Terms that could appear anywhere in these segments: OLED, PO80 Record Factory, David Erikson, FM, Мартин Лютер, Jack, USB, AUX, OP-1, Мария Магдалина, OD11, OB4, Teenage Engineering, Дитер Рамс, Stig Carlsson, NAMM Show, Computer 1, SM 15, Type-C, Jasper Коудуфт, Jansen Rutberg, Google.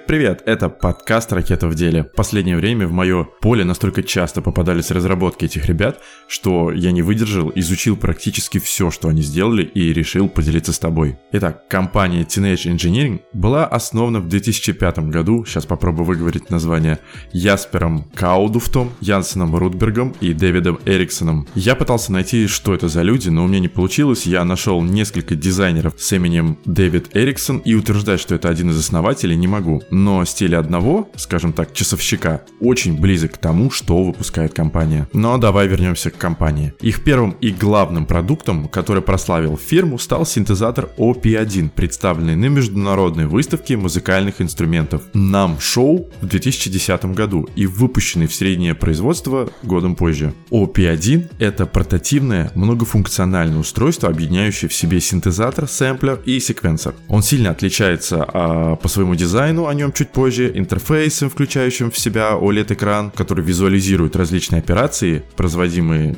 Привет! Это подкаст «Ракета в деле». В последнее время в мое поле настолько часто попадались разработки этих ребят, что я не выдержал, изучил практически все, что они сделали, и решил поделиться с тобой. Итак, компания Teenage Engineering была основана в 2005 году, сейчас попробую выговорить название, Jasperом Коудуфтом, Янсеном Рутбергом и Дэвидом Эриксоном. Я пытался найти, что это за люди, но у меня не получилось. Я нашел несколько дизайнеров с именем Дэвид Эриксон и утверждать, что это один из основателей, не могу, но стиль одного, скажем так, часовщика, очень близок к тому, что выпускает компания. Но давай вернемся к компании. Их первым и главным продуктом, который прославил фирму, стал синтезатор OP-1, представленный на международной выставке музыкальных инструментов NAMM Show в 2010 году и выпущенный в среднее производство годом позже. OP-1 — это портативное многофункциональное устройство, объединяющее в себе синтезатор, сэмплер и секвенсор. Он сильно отличается по своему дизайну, о нем чуть позже, интерфейсом, включающим в себя OLED-экран, который визуализирует различные операции, производимые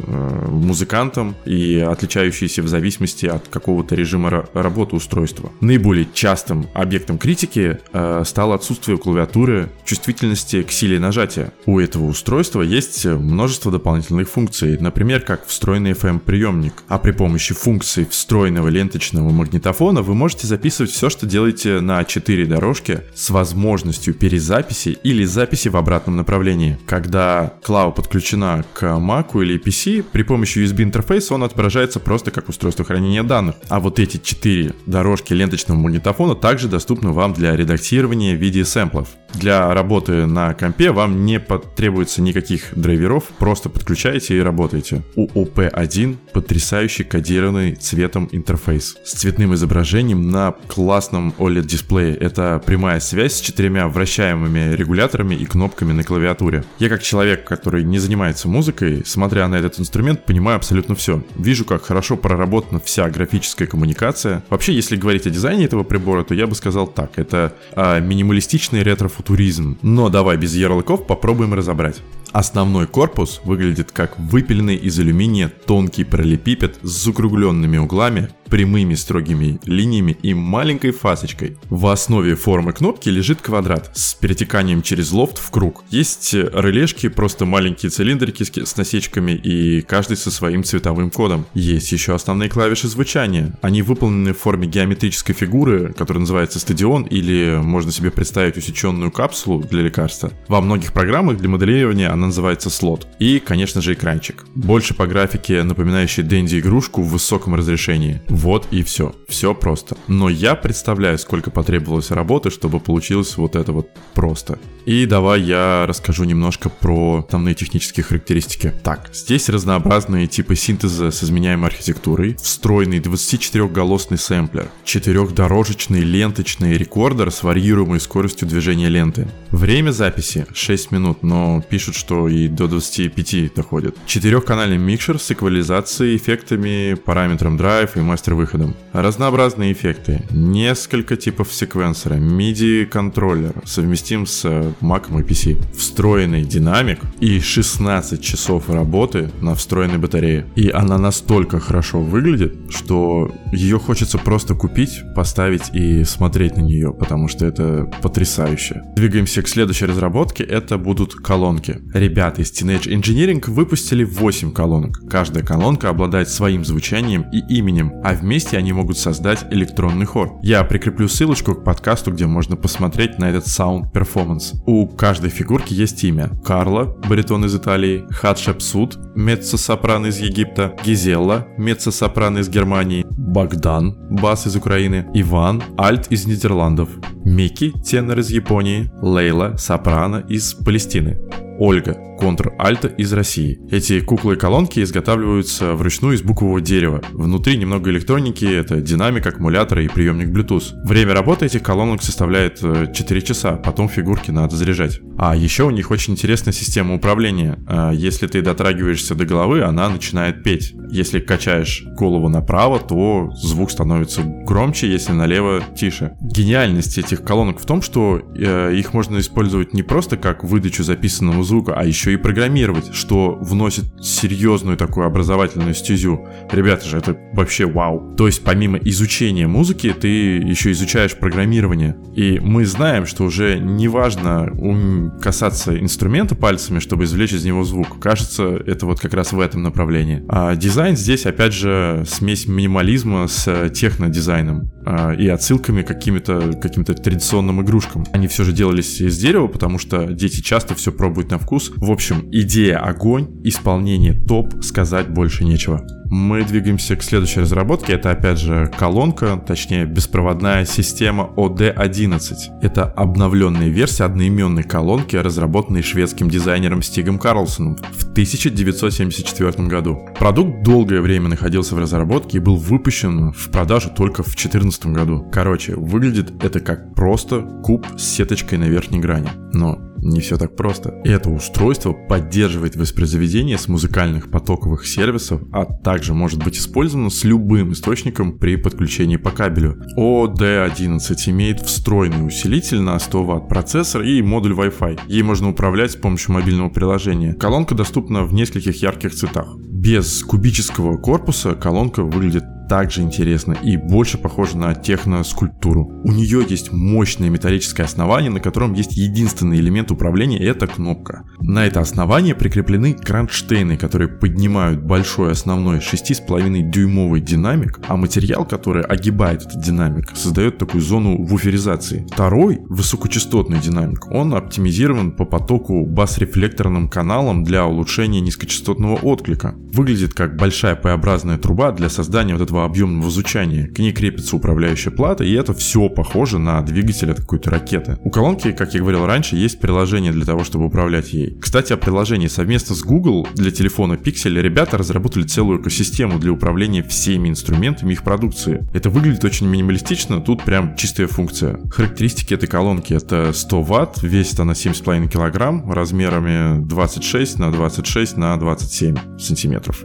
музыкантом и отличающиеся в зависимости от какого-то режима работы устройства. Наиболее частым объектом критики стало отсутствие у клавиатуры чувствительности к силе нажатия. У этого устройства есть множество дополнительных функций, например, как встроенный FM приемник, а при помощи функции встроенного ленточного магнитофона вы можете записывать все, что делаете на 4 дорожки, с возможностью перезаписи или записи в обратном направлении. Когда клава подключена к Mac или PC, при помощи USB интерфейса он отображается просто как устройство хранения данных. А вот эти 4 дорожки ленточного магнитофона также доступны вам для редактирования в виде сэмплов. Для работы на компе вам не потребуется никаких драйверов, просто подключаете и работаете. У OP1 потрясающе кодированный цветом интерфейс с цветным изображением на классном OLED дисплее. Это прямая связь с 4 вращаемыми регуляторами и кнопками на клавиатуре. Я как человек, который не занимается музыкой, смотря на этот инструмент, понимаю абсолютно все. Вижу, как хорошо проработана вся графическая коммуникация. Вообще, если говорить о дизайне этого прибора, то я бы сказал так. Это минималистичный ретро-футуризм. Но давай без ярлыков попробуем разобрать. Основной корпус выглядит как выпиленный из алюминия тонкий параллелепипед с закругленными углами, прямыми строгими линиями и маленькой фасочкой. В основе формы кнопки лежит квадрат с перетеканием через лофт в круг. Есть релешки, просто маленькие цилиндрики с насечками и каждый со своим цветовым кодом. Есть еще основные клавиши звучания. Они выполнены в форме геометрической фигуры, которая называется стадион, или можно себе представить усеченную капсулу для лекарства. Во многих программах для моделирования она называется слот. И, конечно же, экранчик. Больше по графике, напоминающей Денди-игрушку в высоком разрешении. Вот и все. Все просто. Но я представляю, сколько потребовалось работы, чтобы получилось вот это вот просто. И давай я расскажу немножко про основные технические характеристики. Так, здесь разнообразные типы синтеза с изменяемой архитектурой, встроенный 24-голосный сэмплер, 4-дорожечный ленточный рекордер с варьируемой скоростью движения ленты. Время записи 6 минут, но пишут, что и до 25 доходит. 4-канальный микшер с эквализацией, эффектами, параметром драйв и мастер-выходом. Разнообразные эффекты, несколько типов секвенсора, MIDI-контроллер, совместим с Mac и PC, встроенный динамик и 16 часов работы на встроенной батарее. И она настолько хорошо выглядит, что ее хочется просто купить, поставить и смотреть на нее, потому что это потрясающе. Двигаемся к следующей разработке, это будут колонки. Ребята из Teenage Engineering выпустили 8 колонок. Каждая колонка обладает своим звучанием и именем, а вместе они могут создать электронный хор. Я прикреплю ссылочку к подкасту, где можно посмотреть на этот sound performance. У каждой фигурки есть имя. Карла, баритон из Италии, Хатшепсут, меццо-сопрано из Египта, Гизелла, меццо-сопрано из Германии, Богдан, бас из Украины, Иван, альт из Нидерландов, Микки, тенор из Японии, Лейла, сопрано из Палестины, Ольга, контр-альто из России. Эти куклы и колонки изготавливаются вручную из букового дерева. Внутри немного электроники, это динамик, аккумулятор и приемник Bluetooth. Время работы этих колонок составляет 4 часа, потом фигурки надо заряжать. А еще у них очень интересная система управления. Если ты дотрагиваешься до головы, она начинает петь. Если качаешь голову направо, то звук становится громче, если налево — тише. Гениальность этих колонок в том, что их можно использовать не просто как выдачу записанного звука, а еще еще и программировать, что вносит серьезную такую образовательную стезю. Ребята же, это вообще вау. То есть помимо изучения музыки, ты еще изучаешь программирование. И мы знаем, что уже не важно касаться инструмента пальцами, чтобы извлечь из него звук. Кажется, это вот как раз в этом направлении. А дизайн здесь, опять же, смесь минимализма с техно-дизайном и отсылками к каким-то традиционным игрушкам. Они все же делались из дерева, потому что дети часто все пробуют на вкус. В общем, идея огонь, исполнение топ, сказать больше нечего. Мы двигаемся к следующей разработке. Это опять же колонка, точнее беспроводная система OD11. Это обновленная версия одноименной колонки, разработанной шведским дизайнером Стигом Карлссоном в 1974 году. Продукт долгое время находился в разработке и был выпущен в продажу только в 2014 году. Короче, выглядит это как просто куб с сеточкой на верхней грани. Но не все так просто. Это устройство поддерживает воспроизведение с музыкальных потоковых сервисов, а также может быть использовано с любым источником при подключении по кабелю. OD11 имеет встроенный усилитель на 100 Вт процессор и модуль Wi-Fi. Ей можно управлять с помощью мобильного приложения. Колонка доступна в нескольких ярких цветах. Без кубического корпуса колонка выглядит также интересно и больше похоже на техноскульптуру. У нее есть мощное металлическое основание, на котором есть единственный элемент управления — это кнопка. На это основание прикреплены кронштейны, которые поднимают большой основной 6,5-дюймовый динамик, а материал, который огибает этот динамик, создает такую зону вуферизации. Второй — высокочастотный динамик. Он оптимизирован по потоку бас-рефлекторным каналам для улучшения низкочастотного отклика. Выглядит как большая П-образная труба для создания вот этого объемного звучания. К ней крепится управляющая плата, и это все похоже на двигатель от какой-то ракеты. У колонки, как я говорил раньше, есть приложение для того, чтобы управлять ей. Кстати, о приложении. Совместно с Google для телефона Pixel ребята разработали целую экосистему для управления всеми инструментами их продукции. Это выглядит очень минималистично, тут прям чистая функция. Характеристики этой колонки — это 100 Вт, весит она 7,5 кг, размерами 26 на 26 на 27 сантиметров.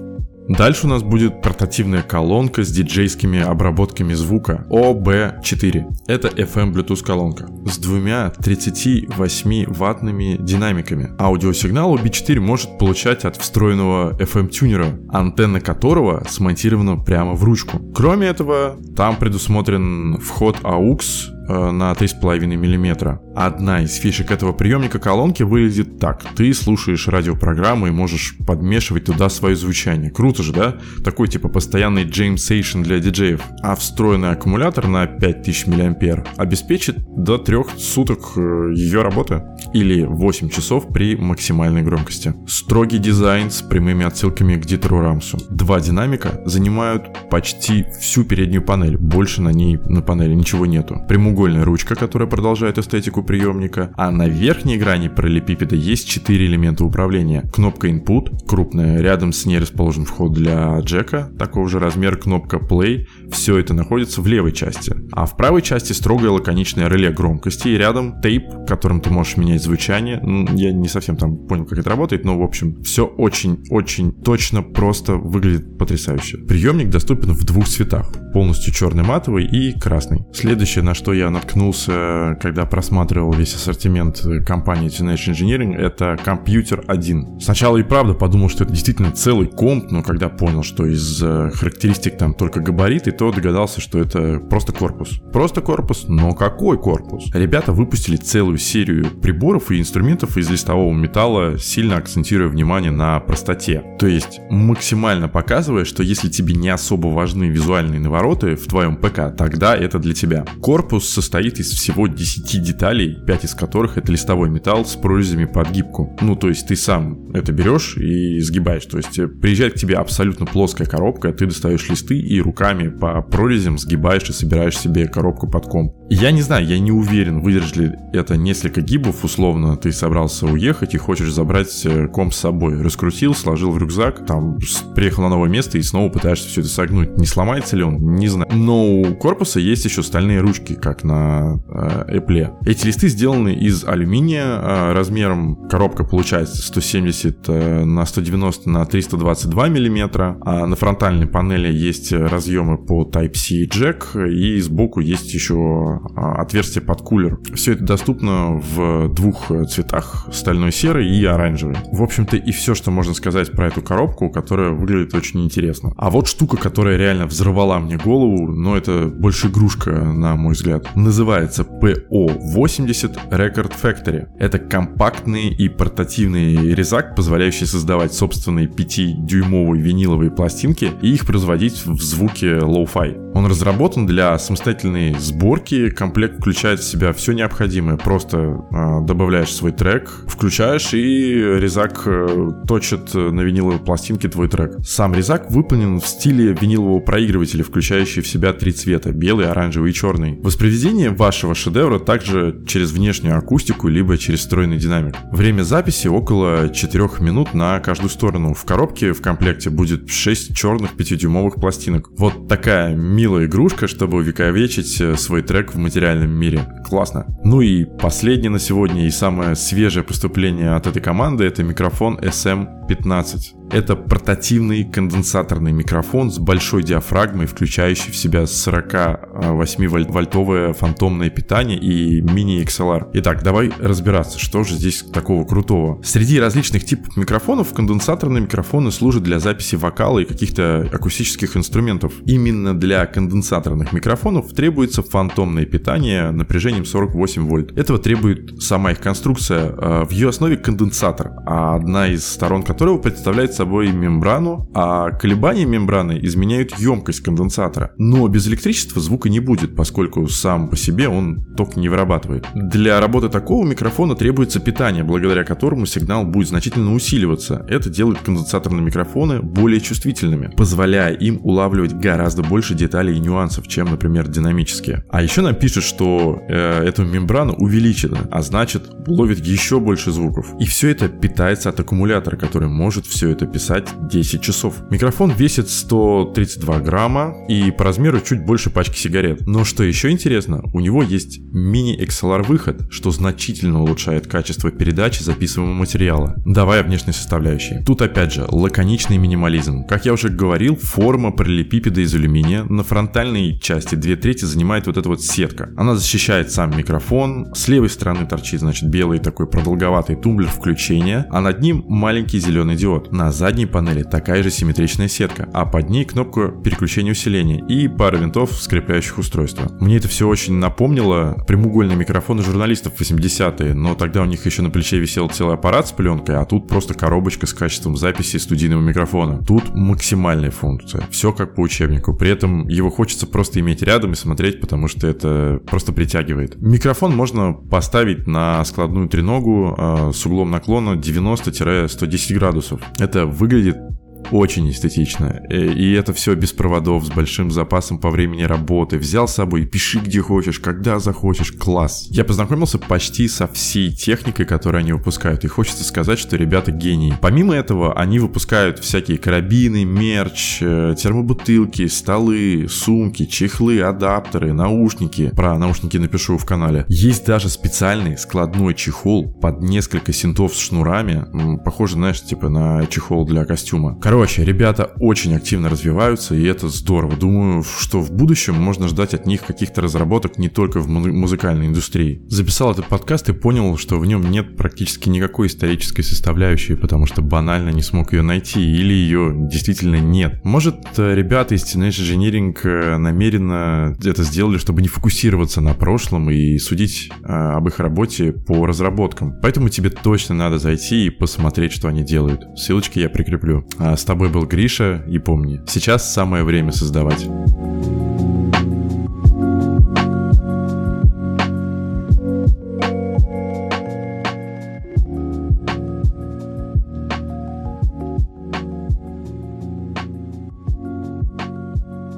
Дальше у нас будет портативная колонка с диджейскими обработками звука OB4. Это FM Bluetooth колонка с двумя 38-ваттными динамиками. Аудиосигнал OB4 может получать от встроенного FM тюнера, антенна которого смонтирована прямо в ручку. Кроме этого, там предусмотрен вход AUX на 3,5 мм. Одна из фишек этого приемника колонки выглядит так. Ты слушаешь радиопрограмму и можешь подмешивать туда свое звучание. Круто же, да? Такой типа постоянный джеймсейшн для диджеев. А встроенный аккумулятор на 5000 мА обеспечит до 3 суток ее работы. Или 8 часов при максимальной громкости. Строгий дизайн с прямыми отсылками к Дитеру Рамсу. Два динамика занимают почти всю переднюю панель. Больше на панели ничего нету. Прямоугольная ручка, которая продолжает эстетику приемника, а на верхней грани параллелепипеда есть 4 элемента управления. Кнопка Input, крупная, рядом с ней расположен вход для джека, такого же размера кнопка Play, все это находится в левой части. А в правой части строгое лаконичное реле громкости и рядом тейп, которым ты можешь менять звучание. Я не совсем там понял, как это работает, но в общем, все очень-очень точно, просто выглядит потрясающе. Приемник доступен в двух цветах, полностью черный матовый и красный. Следующее, на что я наткнулся, когда просматривал весь ассортимент компании Teenage Engineering, это Computer 1. Сначала и правда подумал, что это действительно целый комп, но когда понял, что из характеристик там только габариты, то догадался, что это просто корпус. Просто корпус, но какой корпус? Ребята выпустили целую серию приборов и инструментов из листового металла, сильно акцентируя внимание на простоте. То есть максимально показывая, что если тебе не особо важны визуальные навороты в твоем ПК, тогда это для тебя. Корпус состоит из всего 10 деталей, 5 из которых это листовой металл с прорезями под гибку. Ну, то есть ты сам это берешь и сгибаешь. То есть приезжает к тебе абсолютно плоская коробка, ты достаешь листы и руками по прорезям сгибаешь и собираешь себе коробку под комп. Я не знаю, я не уверен, выдержит ли это несколько гибов. Условно, ты собрался уехать и хочешь забрать комп с собой. Раскрутил, сложил в рюкзак, там приехал на новое место и снова пытаешься все это согнуть. Не сломается ли он? не знаю. Но у корпуса есть еще стальные ручки, как на Apple. Эти листы сделаны из алюминия, размером коробка получается 170 на 190 на 322 мм. А на фронтальной панели есть разъемы по Type-C и Jack, и сбоку есть еще отверстие под кулер. Все это доступно в двух цветах: стальной серый и оранжевый. В общем-то, и все, что можно сказать про эту коробку, которая выглядит очень интересно. А вот штука, которая реально взорвала мне голову, но это больше игрушка, на мой взгляд. Называется PO80 Record Factory. Это компактный и портативный резак, позволяющий создавать собственные 5-дюймовые виниловые пластинки и их производить в звуке лоу-фай. Он разработан для самостоятельной сборки. Комплект включает в себя все необходимое. Просто добавляешь свой трек, включаешь, и резак точит на виниловой пластинке твой трек. Сам резак выполнен в стиле винилового проигрывателя, включающий в себя три цвета: белый, оранжевый и черный. Воспроизведение вашего шедевра также через внешнюю акустику, либо через встроенный динамик. Время записи около 4 минут на каждую сторону. В коробке в комплекте будет 6 черных 5-дюймовых пластинок. Вот такая милая игрушка, чтобы увековечить свой трек в материальном мире. Классно. Ну и последнее на сегодня и самое свежее поступление от этой команды — это микрофон SM 15. Это портативный конденсаторный микрофон с большой диафрагмой, включающий в себя 48-вольтовое фантомное питание и мини-XLR. Итак, давай разбираться, что же здесь такого крутого. Среди различных типов микрофонов конденсаторные микрофоны служат для записи вокала и каких-то акустических инструментов. Именно для конденсаторных микрофонов требуется фантомное питание напряжением 48 вольт. Этого требует сама их конструкция. В ее основе конденсатор, одна из сторон которого представляет собой мембрану, а колебания мембраны изменяют емкость конденсатора. Но без электричества звука не будет, поскольку сам по себе он ток не вырабатывает. Для работы такого микрофона требуется питание, благодаря которому сигнал будет значительно усиливаться. Это делает конденсаторные микрофоны более чувствительными, позволяя им улавливать гораздо больше деталей и нюансов, чем, например, динамические. А еще нам пишут, что эта мембрана увеличена, а значит, ловит еще больше звуков. И все это питается от аккумулятора, который может все это писать 10 часов. Микрофон весит 132 грамма и по размеру чуть больше пачки сигарет. Но что еще интересно, у него есть мини-XLR выход, что значительно улучшает качество передачи записываемого материала. Давай о внешней составляющей. Тут опять же лаконичный минимализм. Как я уже говорил, форма параллелепипеда из алюминия. На фронтальной части 2/3 занимает вот эта вот сетка. Она защищает сам микрофон. С левой стороны торчит, значит, белый такой продолговатый тумблер включения, а над ним маленький зеленый диод. На задней панели такая же симметричная сетка, а под ней кнопка переключения усиления и пара винтов, скрепляющих устройство. Мне это все очень напомнило прямоугольные микрофоны журналистов 80-е, но тогда у них еще на плече висел целый аппарат с пленкой, а тут просто коробочка с качеством записи студийного микрофона. Тут максимальная функция, все как по учебнику, при этом его хочется просто иметь рядом и смотреть, потому что это просто притягивает. Микрофон можно поставить на складную треногу с углом наклона 90-110 градусов. Это выглядит очень эстетично. И это все без проводов, с большим запасом по времени работы. Взял с собой, пиши где хочешь, когда захочешь. Класс. Я познакомился почти со всей техникой, которую они выпускают. И хочется сказать, что ребята гении. Помимо этого, они выпускают всякие карабины, мерч, термобутылки, столы, сумки, чехлы, адаптеры, наушники. Про наушники напишу в канале. Есть даже специальный складной чехол под несколько синтов с шнурами. Похоже, знаешь, типа на чехол для костюма. Короче, ребята очень активно развиваются, и это здорово. Думаю, что в будущем можно ждать от них каких-то разработок не только в музыкальной индустрии. Записал этот подкаст и понял, что в нем нет практически никакой исторической составляющей, потому что банально не смог ее найти, или ее действительно нет. Может, ребята из Teenage Engineering намеренно это сделали, чтобы не фокусироваться на прошлом и судить об их работе по разработкам. Поэтому тебе точно надо зайти и посмотреть, что они делают. Ссылочки я прикреплю. А с тобой был Гриша, и помни, сейчас самое время создавать.